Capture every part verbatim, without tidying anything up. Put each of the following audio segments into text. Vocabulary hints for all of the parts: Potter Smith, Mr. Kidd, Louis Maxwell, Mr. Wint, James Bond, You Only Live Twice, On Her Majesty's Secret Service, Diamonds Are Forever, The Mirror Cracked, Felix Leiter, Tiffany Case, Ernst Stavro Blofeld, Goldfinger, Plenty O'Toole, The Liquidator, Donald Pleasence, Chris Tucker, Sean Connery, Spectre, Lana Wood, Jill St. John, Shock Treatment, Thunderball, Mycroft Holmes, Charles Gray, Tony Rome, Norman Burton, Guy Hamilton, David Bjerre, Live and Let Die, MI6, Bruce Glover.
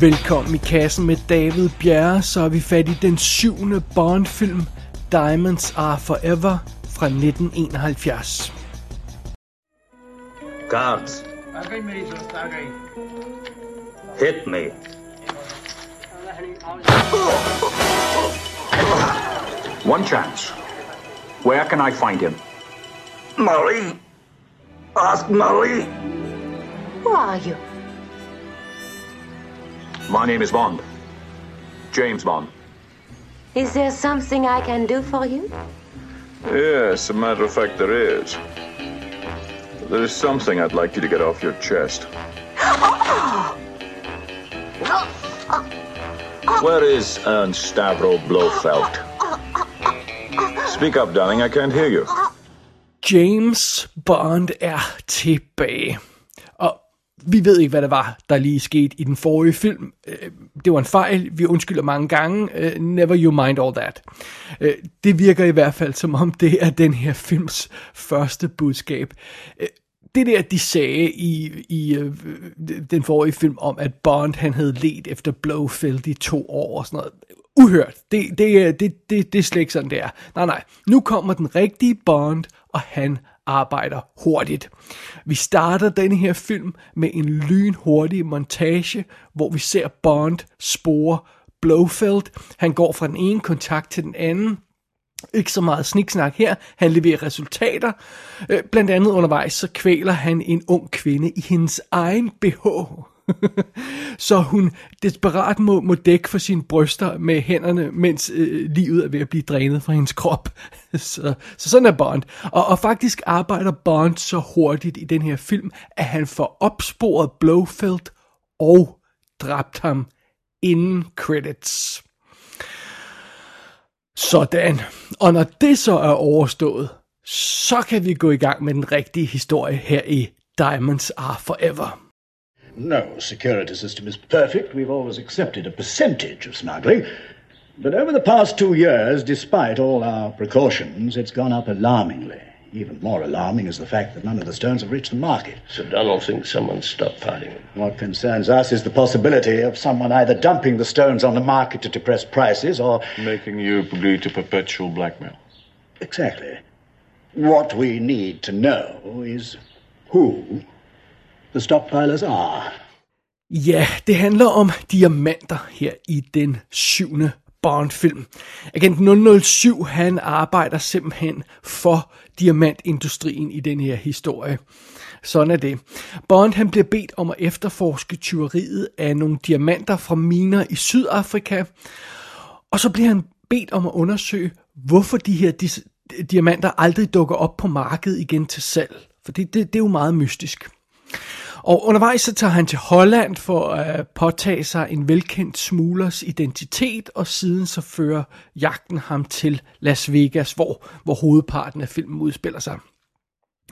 Velkommen i kassen med David Bjerre, så er vi fat i den syvende Bond-film, Diamonds Are Forever, fra nitten enoghalvfjerds. Guards, hit me. One chance. Where can I find him? Marie. Ask Marie. Who are you? My name is Bond. James Bond. Is there something I can do for you? Yes, a matter of fact, there is. There is something I'd like you to get off your chest. Oh! Oh! Oh! Where is Ernst Stavro Blofeld? Speak up, darling. I can't hear you. James Bond er tilbage. Og vi ved ikke, hvad der var, der lige skete i den forrige film. Det var en fejl. Vi undskylder mange gange. Never you mind all that. Det virker i hvert fald, som om det er den her films første budskab. Det der, de sagde i, i den forrige film om, at Bond han havde ledt efter Blofeld i to år og sådan noget. Uhørt. Det, det, det, det, det er slet ikke sådan, det er. Nej, nej. Nu kommer den rigtige Bond, og han arbejder hurtigt. Vi starter denne her film med en lynhurtig montage, hvor vi ser Bond spore Blofeld. Han går fra den ene kontakt til den anden. Ikke så meget sniksnak her. Han leverer resultater. Blandt andet undervejs, så kvæler han en ung kvinde i hendes egen B H. Så hun desperat må, må dække for sine bryster med hænderne, mens øh, livet er ved at blive drænet fra hendes krop. så, så sådan er Bond. Og, og faktisk arbejder Bond så hurtigt i den her film, at han får opsporet Blofeld og dræbt ham inden credits. Sådan. Og når det så er overstået, så kan vi gå i gang med den rigtige historie her i Diamonds Are Forever. No security system is perfect. We've always accepted a percentage of smuggling. But over the past two years, despite all our precautions, it's gone up alarmingly. Even more alarming is the fact that none of the stones have reached the market. So Donald thinks someone's stockpiling them. What concerns us is the possibility of someone either dumping the stones on the market to depress prices or... making you agree to perpetual blackmail. Exactly. What we need to know is who the stockpilers are. Ja, det handler om diamanter her i den syvende Bond-film. Agent nul nul syv, han arbejder simpelthen for diamantindustrien i den her historie. Sådan er det. Bond, han bliver bedt om at efterforske tyveriet af nogle diamanter fra miner i Sydafrika, og så bliver han bedt om at undersøge, hvorfor de her dis- diamanter aldrig dukker op på markedet igen til salg. For det, det, det er jo meget mystisk. Og undervejs så tager han til Holland for at påtage sig en velkendt smuglers identitet, og siden så fører jagten ham til Las Vegas, hvor, hvor hovedparten af filmen udspiller sig.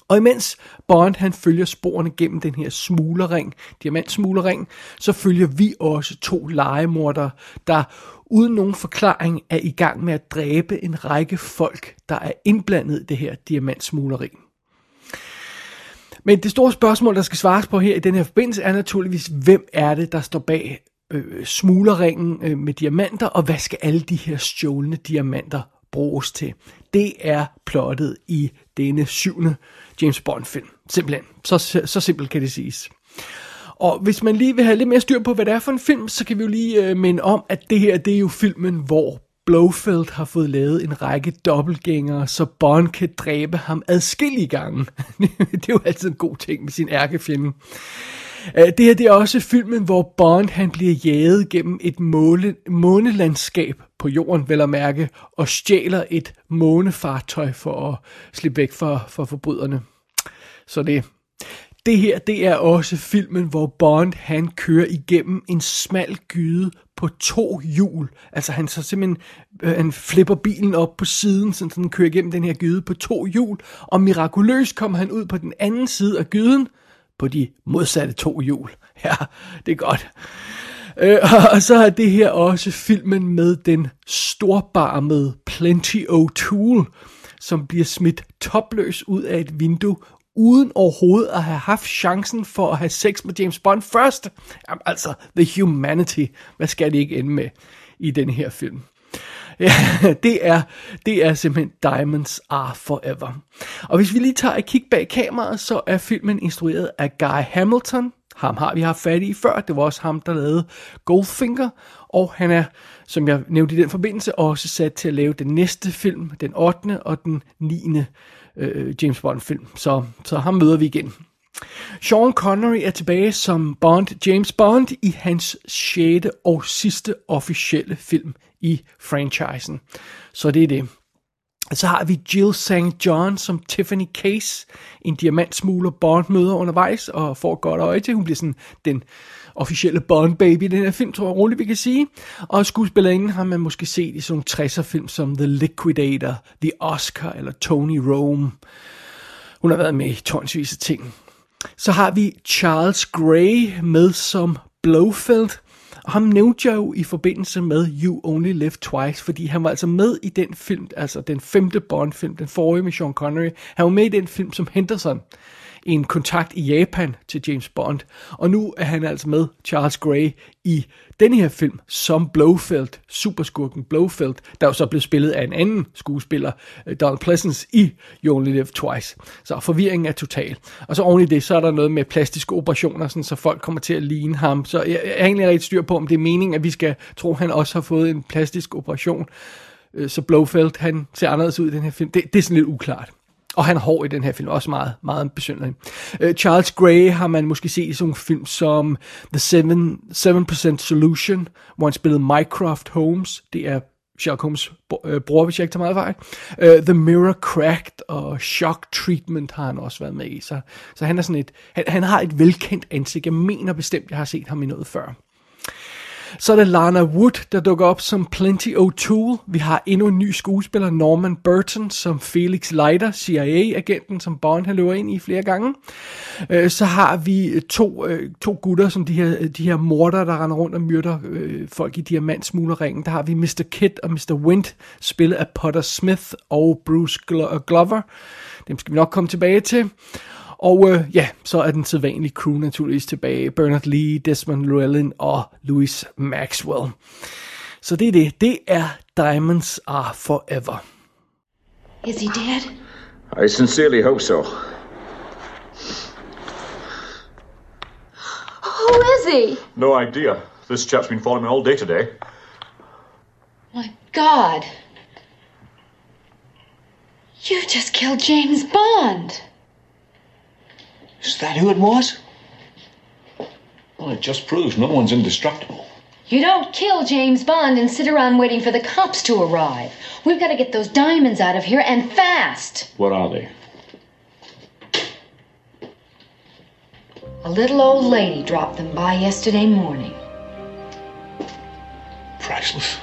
Og imens Bond han følger sporene gennem den her smuglerring, diamantsmuglerring, så følger vi også to lejemordere, der uden nogen forklaring er i gang med at dræbe en række folk, der er indblandet i det her diamantsmuglerring. Men det store spørgsmål, der skal svares på her i den her forbindelse, er naturligvis, hvem er det, der står bag øh, smuglerringen øh, med diamanter, og hvad skal alle de her stjålne diamanter bruges til? Det er plottet i denne syvende James Bond-film. Simpelthen. Så, så, så simpelt kan det siges. Og hvis man lige vil have lidt mere styr på, hvad det er for en film, så kan vi jo lige øh, minde om, at det her, det er jo filmen, hvor Blofeld har fået lavet en række dobbeltgængere, så Bond kan dræbe ham adskillige gange. Det er jo altid en god ting med sin ærkefjende. Det her, det er også filmen, hvor Bond han bliver jaget gennem et måle, månelandskab på jorden, vel at mærke, og stjæler et månefartøj for at slippe væk fra for forbryderne. Så det Det her, det er også filmen, hvor Bond, han kører igennem en smal gyde på to hjul. Altså han så simpelthen, øh, han flipper bilen op på siden, sådan så den kører igennem den her gyde på to hjul. Og mirakuløst kommer han ud på den anden side af gyden, på de modsatte to hjul. Ja, det er godt. Øh, og så er det her også filmen med den storbarmede Plenty O'Toole, som bliver smidt topløs ud af et vindue, uden overhovedet at have haft chancen for at have sex med James Bond først. Jamen, altså, the humanity. Hvad skal det ikke ende med i den her film? Ja, det er, det er simpelthen Diamonds Are Forever. Og hvis vi lige tager et kig bag kameraet, så er filmen instrueret af Guy Hamilton. Ham har vi haft fat i før, det var også ham, der lavede Goldfinger, og han er, som jeg nævnte i den forbindelse, også sat til at lave den næste film, den ottende og den niende øh, James Bond-film. Så, så ham møder vi igen. Sean Connery er tilbage som Bond, James Bond, i hans sjette og sidste officielle film i franchisen. Så det er det. Så har vi Jill Saint John som Tiffany Case, en diamantsmugler Bond møder undervejs og får godt øje til. Hun bliver sådan den officielle Bond-baby i den her film, tror jeg roligt, vi kan sige. Og skuespillerinden har man måske set i sådan nogle tresser-film som The Liquidator, The Oscar eller Tony Rome. Hun har været med i tonsvis af ting. Så har vi Charles Gray med som Blofeld. Og ham nævnte jeg jo i forbindelse med You Only Live Twice, fordi han var altså med i den film, altså den femte Bond-film, den forrige med Sean Connery. Han var med i den film som Henderson, en kontakt i Japan til James Bond. Og nu er han altså med, Charles Gray, i den her film som Blofeld, superskurken Blofeld, der jo så blev spillet af en anden skuespiller, Donald Pleasence, i You Only Live Twice. Så forvirringen er total. Og så oven i det, så er der noget med plastiske operationer, sådan, så folk kommer til at ligne ham. Så jeg er egentlig rigtig styr på, om det er meningen, at vi skal tro, at han også har fået en plastisk operation. Så Blofeld, han ser anderledes ud i den her film. Det, det er sådan lidt uklart. Og han er hård i den her film, også meget, meget besynderlig. Uh, Charles Gray har man måske set i sådan en film som The seven percent Solution, hvor han spillede Mycroft Holmes. Det er Sherlock Holmes' bror, hvis jeg ikke tager meget fejl. Uh, The Mirror Cracked og Shock Treatment har han også været med i. Så, så han er sådan et, han, han har et velkendt ansigt. Jeg mener bestemt, jeg har set ham i noget før. Så er det Lana Wood, der dukker op som Plenty O'Toole. Vi har endnu en ny skuespiller, Norman Burton, som Felix Leiter, C I A-agenten, som Bond har løbet ind i flere gange. Så har vi to, to gutter, som de her, de her morder, der render rundt og myrder folk i diamantsmuglerringen. Der har vi mister Kidd og mister Wint, spillet af Potter Smith og Bruce Glover. Dem skal vi nok komme tilbage til. Og øh, ja, så er den sædvanlige crew naturligvis tilbage. Bernard Lee, Desmond Llewelyn og Louis Maxwell. Så det er det. Det er Diamonds Are Forever. Is he dead? I sincerely hope so. Who is he? No idea. This chap's been following me all day today. My God. You just killed James Bond. Is that who it was? Well, it just proves no one's indestructible. You don't kill James Bond and sit around waiting for the cops to arrive. We've got to get those diamonds out of here and fast. What are they? A little old lady dropped them by yesterday morning. Priceless.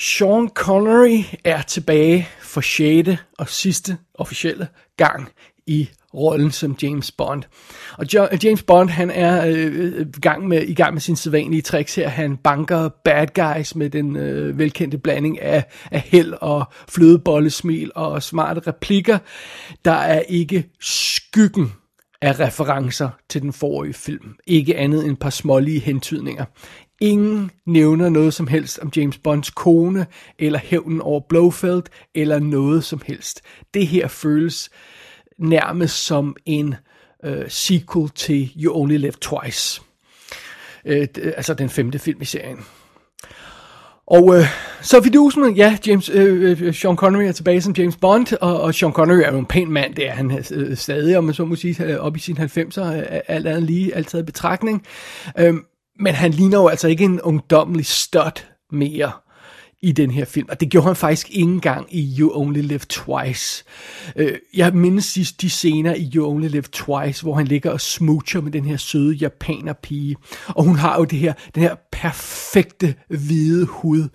Sean Connery er tilbage for sjette og sidste officielle gang i rollen som James Bond. Og James Bond, han er øh, gang med, i gang med sin sædvanlige tricks her. Han banker bad guys med den øh, velkendte blanding af, af held og flødebollesmil og smarte replikker. Der er ikke skyggen af referencer til den forrige film. Ikke andet end et par smålige hentydninger. Ingen nævner noget som helst om James Bonds kone, eller hævnen over Blofeld, eller noget som helst. Det her føles nærmest som en øh, sequel til You Only Live Twice. Øh, altså den femte film i serien. Og øh, så fidusen, ja, James, øh, Sean Connery er tilbage som James Bond, og, og Sean Connery er jo en pæn mand, det er han øh, stadig, om man så må sige, op i sine halvfemser, øh, alt andet lige, alt taget i betragtning. Øh, men han ligner jo altså ikke en ungdommelig stud mere i den her film, og det gjorde han faktisk ikke engang i You Only Live Twice. Jeg mindes sidst de scener i You Only Live Twice, hvor han ligger og smoocher med den her søde japanerpige, og hun har jo det her, den her perfekte hvide hud,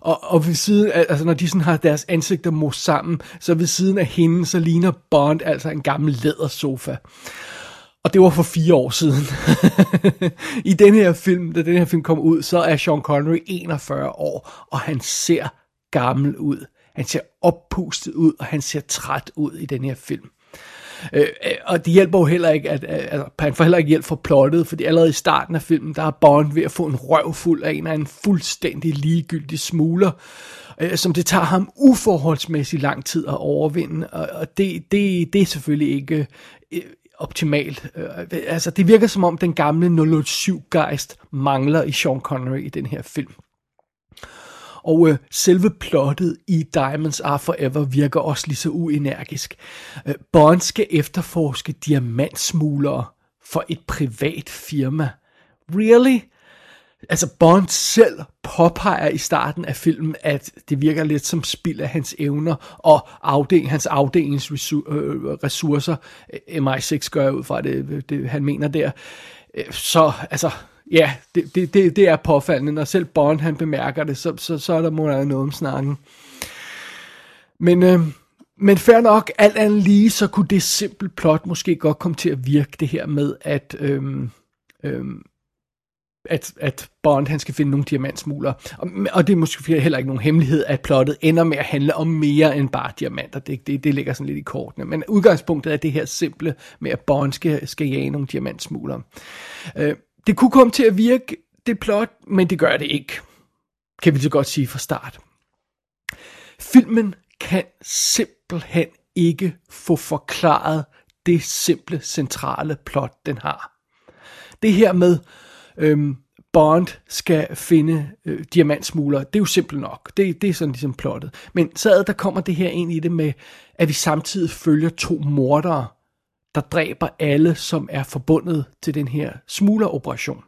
og, og ved siden, altså når de sådan har deres ansigter mos sammen, så ved siden af hende, så ligner Bond altså en gammel lædersofa. Og det var for fire år siden. I den her film, da den her film kom ud, så er Sean Connery enogfyrre år, og han ser gammel ud. Han ser oppustet ud, og han ser træt ud i den her film. Øh, og det hjælper jo heller ikke, at, at, at han får heller ikke hjælp for plottet, fordi allerede i starten af filmen, der er Bond ved at få en røv fuld af en af en fuldstændig ligegyldig smugler, øh, som det tager ham uforholdsmæssigt lang tid at overvinde, og, og det, det, det er selvfølgelig ikke... Øh, optimalt. Uh, altså, det virker som om den gamle nul otte syv-gejst mangler i Sean Connery i den her film. Og uh, selve plottet i Diamonds Are Forever virker også lige så uenergisk. Uh, Bond skal efterforske diamantsmuglere for et privat firma. Really? Altså, Bond selv påpeger i starten af filmen, at det virker lidt som spild af hans evner og afdeling, hans afdelingsressourcer. M I seks gør ud fra det, det, han mener der. Så, altså, ja, det, det, det er påfaldende. Når selv Bond, han bemærker det, så, så, så er der måske noget om snakken. Men... Øh, Men fair nok, alt andet lige, så kunne det simple plot måske godt komme til at virke, det her med, at... Øh, øh, At, at Bond, han skal finde nogle diamantsmuglere. Og, og det er måske heller ikke nogen hemmelighed, at plottet ender med at handle om mere end bare diamanter. Det, det, det ligger sådan lidt i kortene. Men udgangspunktet er det her simple med, at Bond skal, skal jage nogle diamantsmuglere. Øh, det kunne komme til at virke, det plot, men det gør det ikke. Kan vi så godt sige fra start. Filmen kan simpelthen ikke få forklaret det simple, centrale plot, den har. Det her med... Øhm, Bond skal finde øh, diamantsmuglere. Det er jo simpelt nok. Det, det er sådan ligesom plottet. Men så der kommer det her ind i det med, at vi samtidig følger to mordere, der dræber alle, som er forbundet til den her smugleroperation.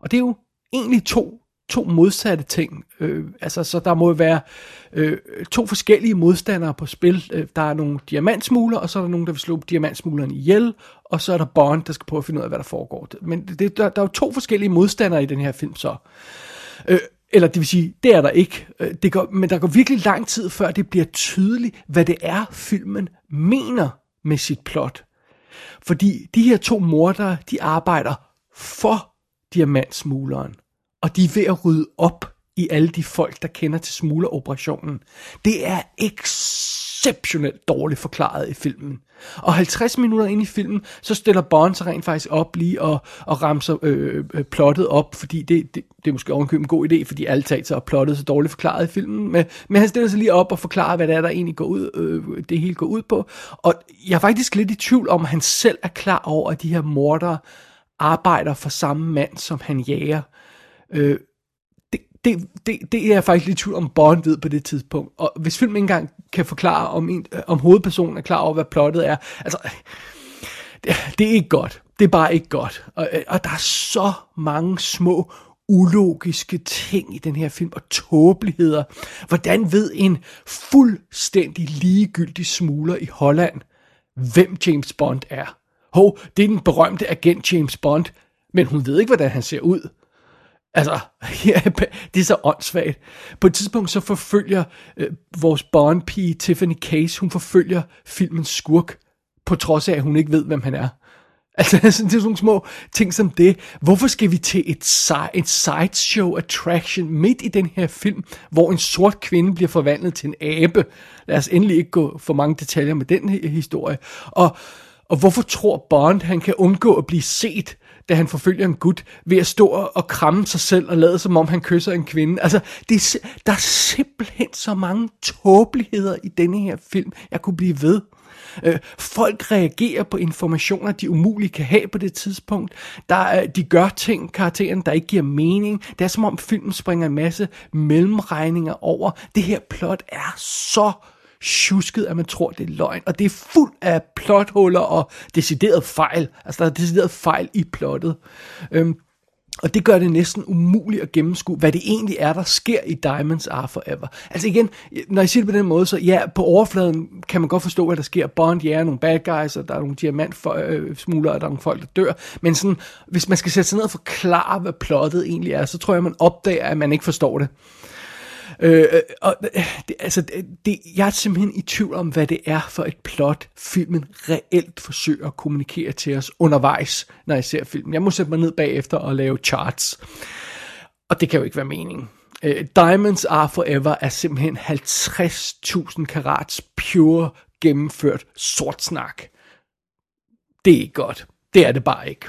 Og det er jo egentlig to, to modsatte ting. Øh, altså, så der må være øh, to forskellige modstandere på spil. Øh, der er nogle diamantsmuglere, og så er der nogen, der vil slå diamantsmuglerne ihjel, og så er der Bond, der skal prøve at finde ud af, hvad der foregår. Men det, der, der er jo to forskellige modstandere i den her film så. Øh, eller det vil sige, det er der ikke. Øh, det går, men der går virkelig lang tid, før det bliver tydeligt, hvad det er, filmen mener med sit plot. Fordi de her to mordere, de arbejder for diamantsmugleren. Og de er ved at rydde op i alle de folk, der kender til smugleroperationen. Det er exceptionelt dårligt forklaret i filmen. Og halvtreds minutter ind i filmen, så stiller Bond sig rent faktisk op lige og, og ramser øh, øh, plottet op, fordi det, det, det er måske ovenkøbet en god idé, fordi alle tager sig og plottet så dårligt forklaret i filmen. Men, men han stiller sig lige op og forklarer, hvad det er, der egentlig går ud, øh, det hele går ud på. Og jeg er faktisk lidt i tvivl om, at han selv er klar over, at de her mordere arbejder for samme mand, som han jager. Øh, det, det, det, det er jeg faktisk lidt tvivl om Bond ved på det tidspunkt. Og hvis filmen ikke engang kan forklare, om, en, om hovedpersonen er klar over, hvad plottet er, altså, det, det er ikke godt. Det er bare ikke godt. Og, og der er så mange små, ulogiske ting i den her film, og tåbeligheder. Hvordan ved en fuldstændig ligegyldig smugler i Holland, hvem James Bond er? Hov, det er den berømte agent James Bond, men hun ved ikke, hvordan han ser ud. Altså, ja, det er så åndssvagt. På et tidspunkt så forfølger øh, vores Bond-pige Tiffany Case, hun forfølger filmens skurk, på trods af, at hun ikke ved, hvem han er. Altså, det er sådan nogle små ting som det. Hvorfor skal vi til et, et sideshow attraction midt i den her film, hvor en sort kvinde bliver forvandlet til en abe? Lad os endelig ikke gå for mange detaljer med den historie. Og, og hvorfor tror Bond, han kan undgå at blive set, da han forfølger en gut, ved at stå og kramme sig selv og lade som om han kysser en kvinde? Altså, det er, der er simpelthen så mange tåbeligheder i denne her film, jeg kunne blive ved. Øh, folk reagerer på informationer, de umuligt kan have på det tidspunkt. Der, de gør ting, karakteren, der ikke giver mening. Det er som om filmen springer en masse mellemregninger over. Det her plot er så tjusket, at man tror, det er løgn. Og det er fuld af plothuller og decideret fejl. Altså, der er decideret fejl i plottet. Øhm, og det gør det næsten umuligt at gennemskue, hvad det egentlig er, der sker i Diamonds Are Forever. Altså igen, når jeg siger det på den måde, så ja, på overfladen kan man godt forstå, hvad der sker. Bond, ja, nogle bad guys, og der er nogle diamantsmuglere, øh, og der er nogle folk, der dør. Men sådan, hvis man skal sætte sig ned og forklare, hvad plottet egentlig er, så tror jeg, man opdager, at man ikke forstår det. Øh, og, det, altså, det, det, jeg er simpelthen i tvivl om, hvad det er for et plot, filmen reelt forsøger at kommunikere til os undervejs, når jeg ser filmen. Jeg må sætte mig ned bagefter og lave charts, og det kan jo ikke være meningen. Øh, Diamonds Are Forever er simpelthen halvtreds tusind karats pure gennemført sortsnak, det er ikke godt. Det er det bare ikke.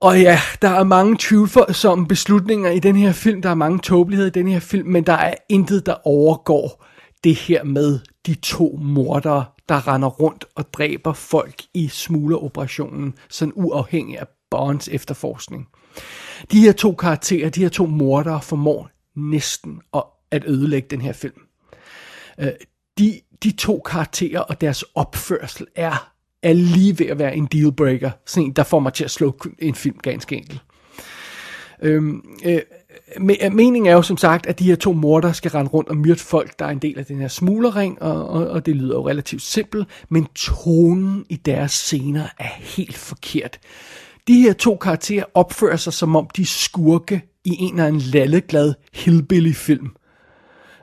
Og ja, der er mange tvivlsomme beslutninger i den her film. Der er mange tåbeligheder i den her film, men der er intet, der overgår det her med de to mordere, der render rundt og dræber folk i smugleroperationen, sådan uafhængig af Bonds efterforskning. De her to karakterer, de her to mordere, formår næsten at ødelægge den her film. De, de to karakterer og deres opførsel er, er lige ved at være en dealbreaker, sådan en, der får mig til at slukke en film ganske enkelt. Øhm, øh, meningen er jo som sagt, at de her to morder skal rende rundt og myrde folk, der er en del af den her smuglerring, og, og, og det lyder jo relativt simpelt, men tonen i deres scener er helt forkert. De her to karakterer opfører sig, som om de skurke i en eller anden lalleglad hillbilly-film.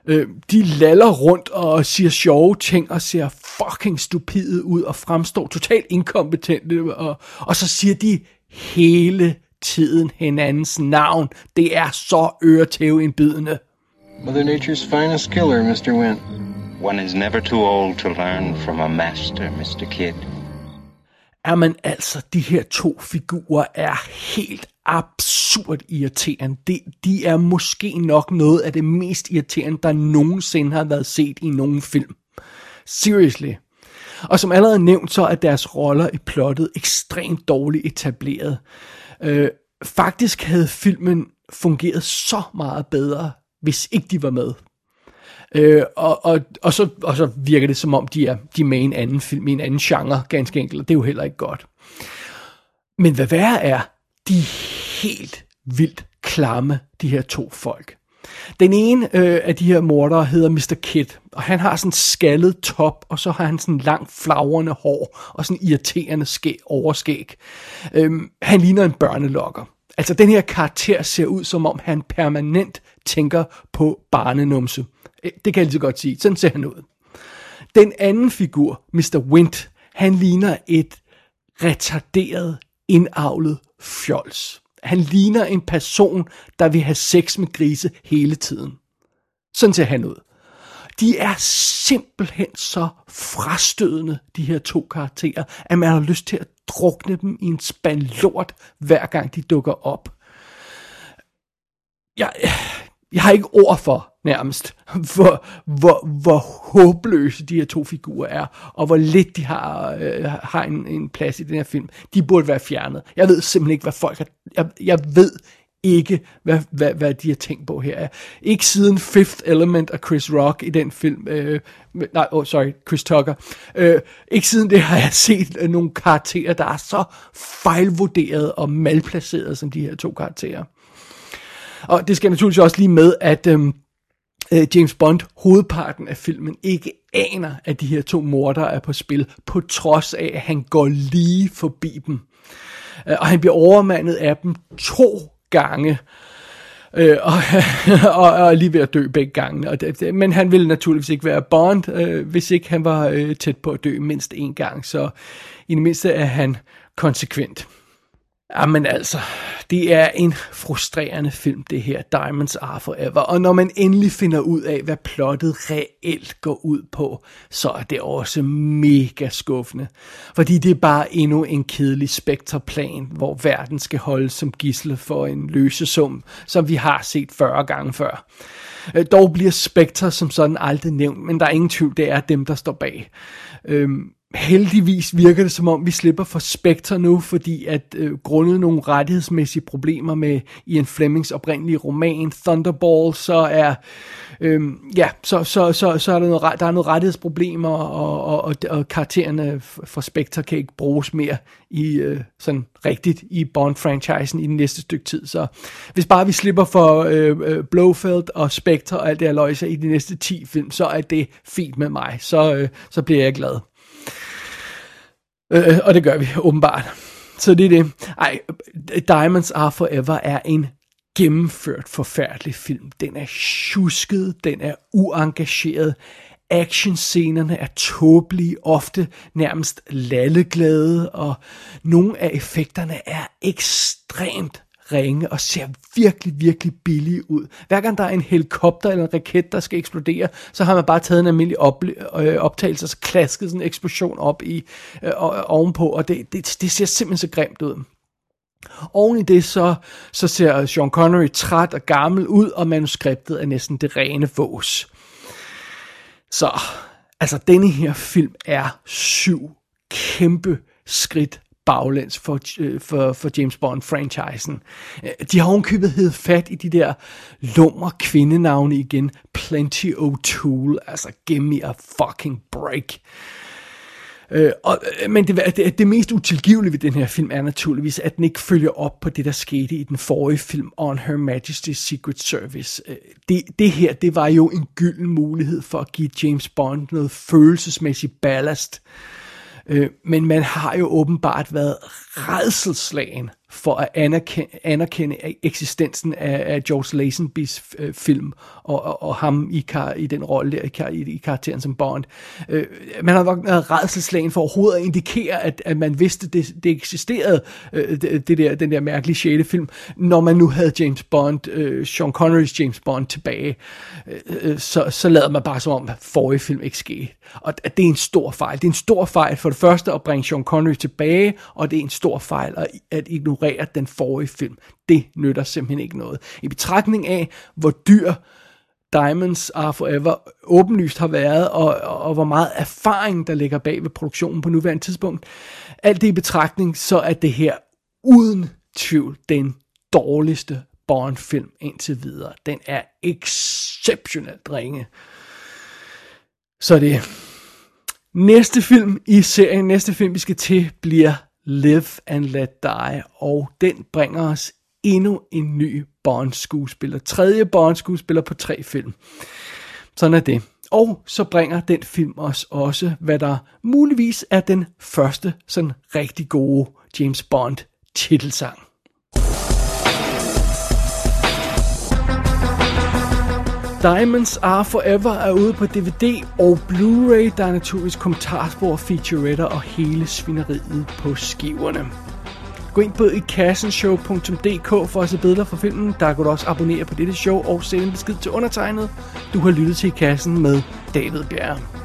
Øh, de laller rundt og siger sjove ting og ser fucking stupide ud og fremstår totalt inkompetente, og, og så siger de hele tiden hinandens navn. Det er så øretæveindbydende. Mother Nature's finest killer, mister Wint. One is never too old to learn from a master, mister Kidd. Jamen altså, de her to figurer er helt absurd irriterende. De, de er måske nok noget af det mest irriterende, der nogensinde har været set i nogen film. Seriously. Og som allerede nævnt, så er deres roller i plottet ekstremt dårligt etableret. Øh, faktisk havde filmen fungeret så meget bedre, hvis ikke de var med. Øh, og, og, og, så, og så virker det, som om de er, de er med i en anden film, i en anden genre, ganske enkelt, og det er jo heller ikke godt. Men hvad værre er, de er helt vildt klamme, de her to folk. Den ene øh, af de her mordere hedder mister Kidd, og han har sådan en skaldet top, og så har han sådan langt flagrende hår, og sådan irriterende skæg, overskæg. Øhm, han ligner en børnelokker. Altså, den her karakter ser ud, som om han permanent tænker på barnenumse. Det kan jeg lige så godt sige. Sådan ser han ud. Den anden figur, mister Wint, han ligner et retarderet, indavlet fjols. Han ligner en person, der vil have sex med grise hele tiden. Sådan ser han ud. De er simpelthen så frastødende, de her to karakterer, at man har lyst til at drukne dem i en spand lort, hver gang de dukker op. Jeg, jeg har ikke ord for, nærmest, hvor, hvor, hvor håbløse de her to figurer er, og hvor lidt de har, øh, har en, en plads i den her film. De burde være fjernet. Jeg ved simpelthen ikke, hvad folk har... Jeg, jeg ved ikke, hvad, hvad, hvad de har tænkt på her. Ikke siden Fifth Element og Chris Rock i den film... Øh, nej, oh, sorry, Chris Tucker. Øh, ikke siden det har jeg set nogle karakterer, der er så fejlvurderet og malplaceret som de her to karakterer. Og det skal naturligvis også lige med, at... Øh, James Bond, hovedparten af filmen, ikke aner, at de her to mordere er på spil, på trods af, at han går lige forbi dem. Og han bliver overmandet af dem to gange, og, og, og er lige ved at dø begge gange. Men han ville naturligvis ikke være Bond, hvis ikke han var tæt på at dø mindst en gang, så i det mindste er han konsekvent. Jamen altså, det er en frustrerende film, det her, Diamonds Are Forever. Og når man endelig finder ud af, hvad plottet reelt går ud på, så er det også mega skuffende. Fordi det er bare endnu en kedelig Spectre-plan, hvor verden skal holdes som gidsel for en løsesum, som vi har set fyrre gange før. Dog bliver Spectre som sådan aldrig nævnt, men der er ingen tvivl, det er dem, der står bag. Øhm Heldigvis virker det, som om vi slipper for Spectre nu, fordi at øh, grundet nogle rettighedsmæssige problemer med Ian Flemings oprindelige roman Thunderball, så er øh, ja, så så så så er der noget der er noget rettighedsproblemer, og og, og, og karaktererne fra Spectre kan ikke bruges mere i øh, sådan rigtigt i Bond-franchisen i den næste stykke tid. Så hvis bare vi slipper for øh, Blofeld og Spectre og alt det her løjser i de næste ti film, så er det fint med mig. Så øh, så bliver jeg glad. Øh, og det gør vi, åbenbart. Så det er det. Ej, Diamonds Are Forever er en gennemført forfærdelig film. Den er tjusket, den er uengageret. Actionscenerne er tåbelige, ofte nærmest lalleglade, og nogle af effekterne er ekstremt ringe og ser virkelig, virkelig billige ud. Hver gang der er en helikopter eller en raket, der skal eksplodere, så har man bare taget en almindelig optagelse og så klasket sådan en eksplosion op i øh, ovenpå, og det, det, det ser simpelthen så grimt ud. Oven i det, så, så ser Sean Connery træt og gammel ud, og manuskriptet er næsten det rene vås. Så, altså denne her film er syv kæmpe skridt baglæns for, for, for James Bond-franchisen. De har ovenkøbet hed fat i de der lumre kvindenavne igen. Plenty O'Toole, altså give me a fucking break. Øh, og, men det, det, det mest utilgivelige ved den her film er naturligvis, at den ikke følger op på det, der skete i den forrige film, On Her Majesty's Secret Service. Øh, det, det her, det var jo en gylden mulighed for at give James Bond noget følelsesmæssig ballast. Øh, men man har jo åbenbart været rædselslagen for at anerkende, anerkende eksistensen af, af George Lazenbys øh, film, og, og, og ham i, kar, i den rolle der, i, kar, i, i karakteren som Bond. Øh, man har nok været rædselslagen for overhovedet at indikere, at, at man vidste, det, det eksisterede, øh, det, det der, den der mærkelige sjette film, når man nu havde James Bond, øh, Sean Connerys James Bond tilbage, øh, så, så lader man bare som om, at forrige film ikke skete. Og det er en stor fejl. Det er en stor fejl for det første at bringe Sean Connery tilbage, og det er en stor fejl at, at ignorere den forrige film. Det nytter simpelthen ikke noget. I betragtning af, hvor dyr Diamonds Are Forever åbenlyst har været, og, og, og hvor meget erfaring, der ligger bag ved produktionen på nuværende tidspunkt, alt det i betragtning, så er det her uden tvivl den dårligste Bond-film indtil videre. Den er exceptionelt ringe. Så det næste film i serien, næste film vi skal til, bliver Live and Let Die, og den bringer os endnu en ny Bond-skuespiller. Tredje Bond-skuespiller på tre film. Sådan er det. Og så bringer den film os også, hvad der muligvis er den første sådan rigtig gode James Bond-titelsang. Diamonds Are Forever er ude på D V D og Blu-ray, der er naturligvis kommentarspor, featuretter og hele svineriet på skiverne. Gå ind på i kassen show punktum d k for at se billeder fra filmen. Der kan du også abonnere på dette show og sende en besked til undertegnet. Du har lyttet til I Kassen med David Bjerre.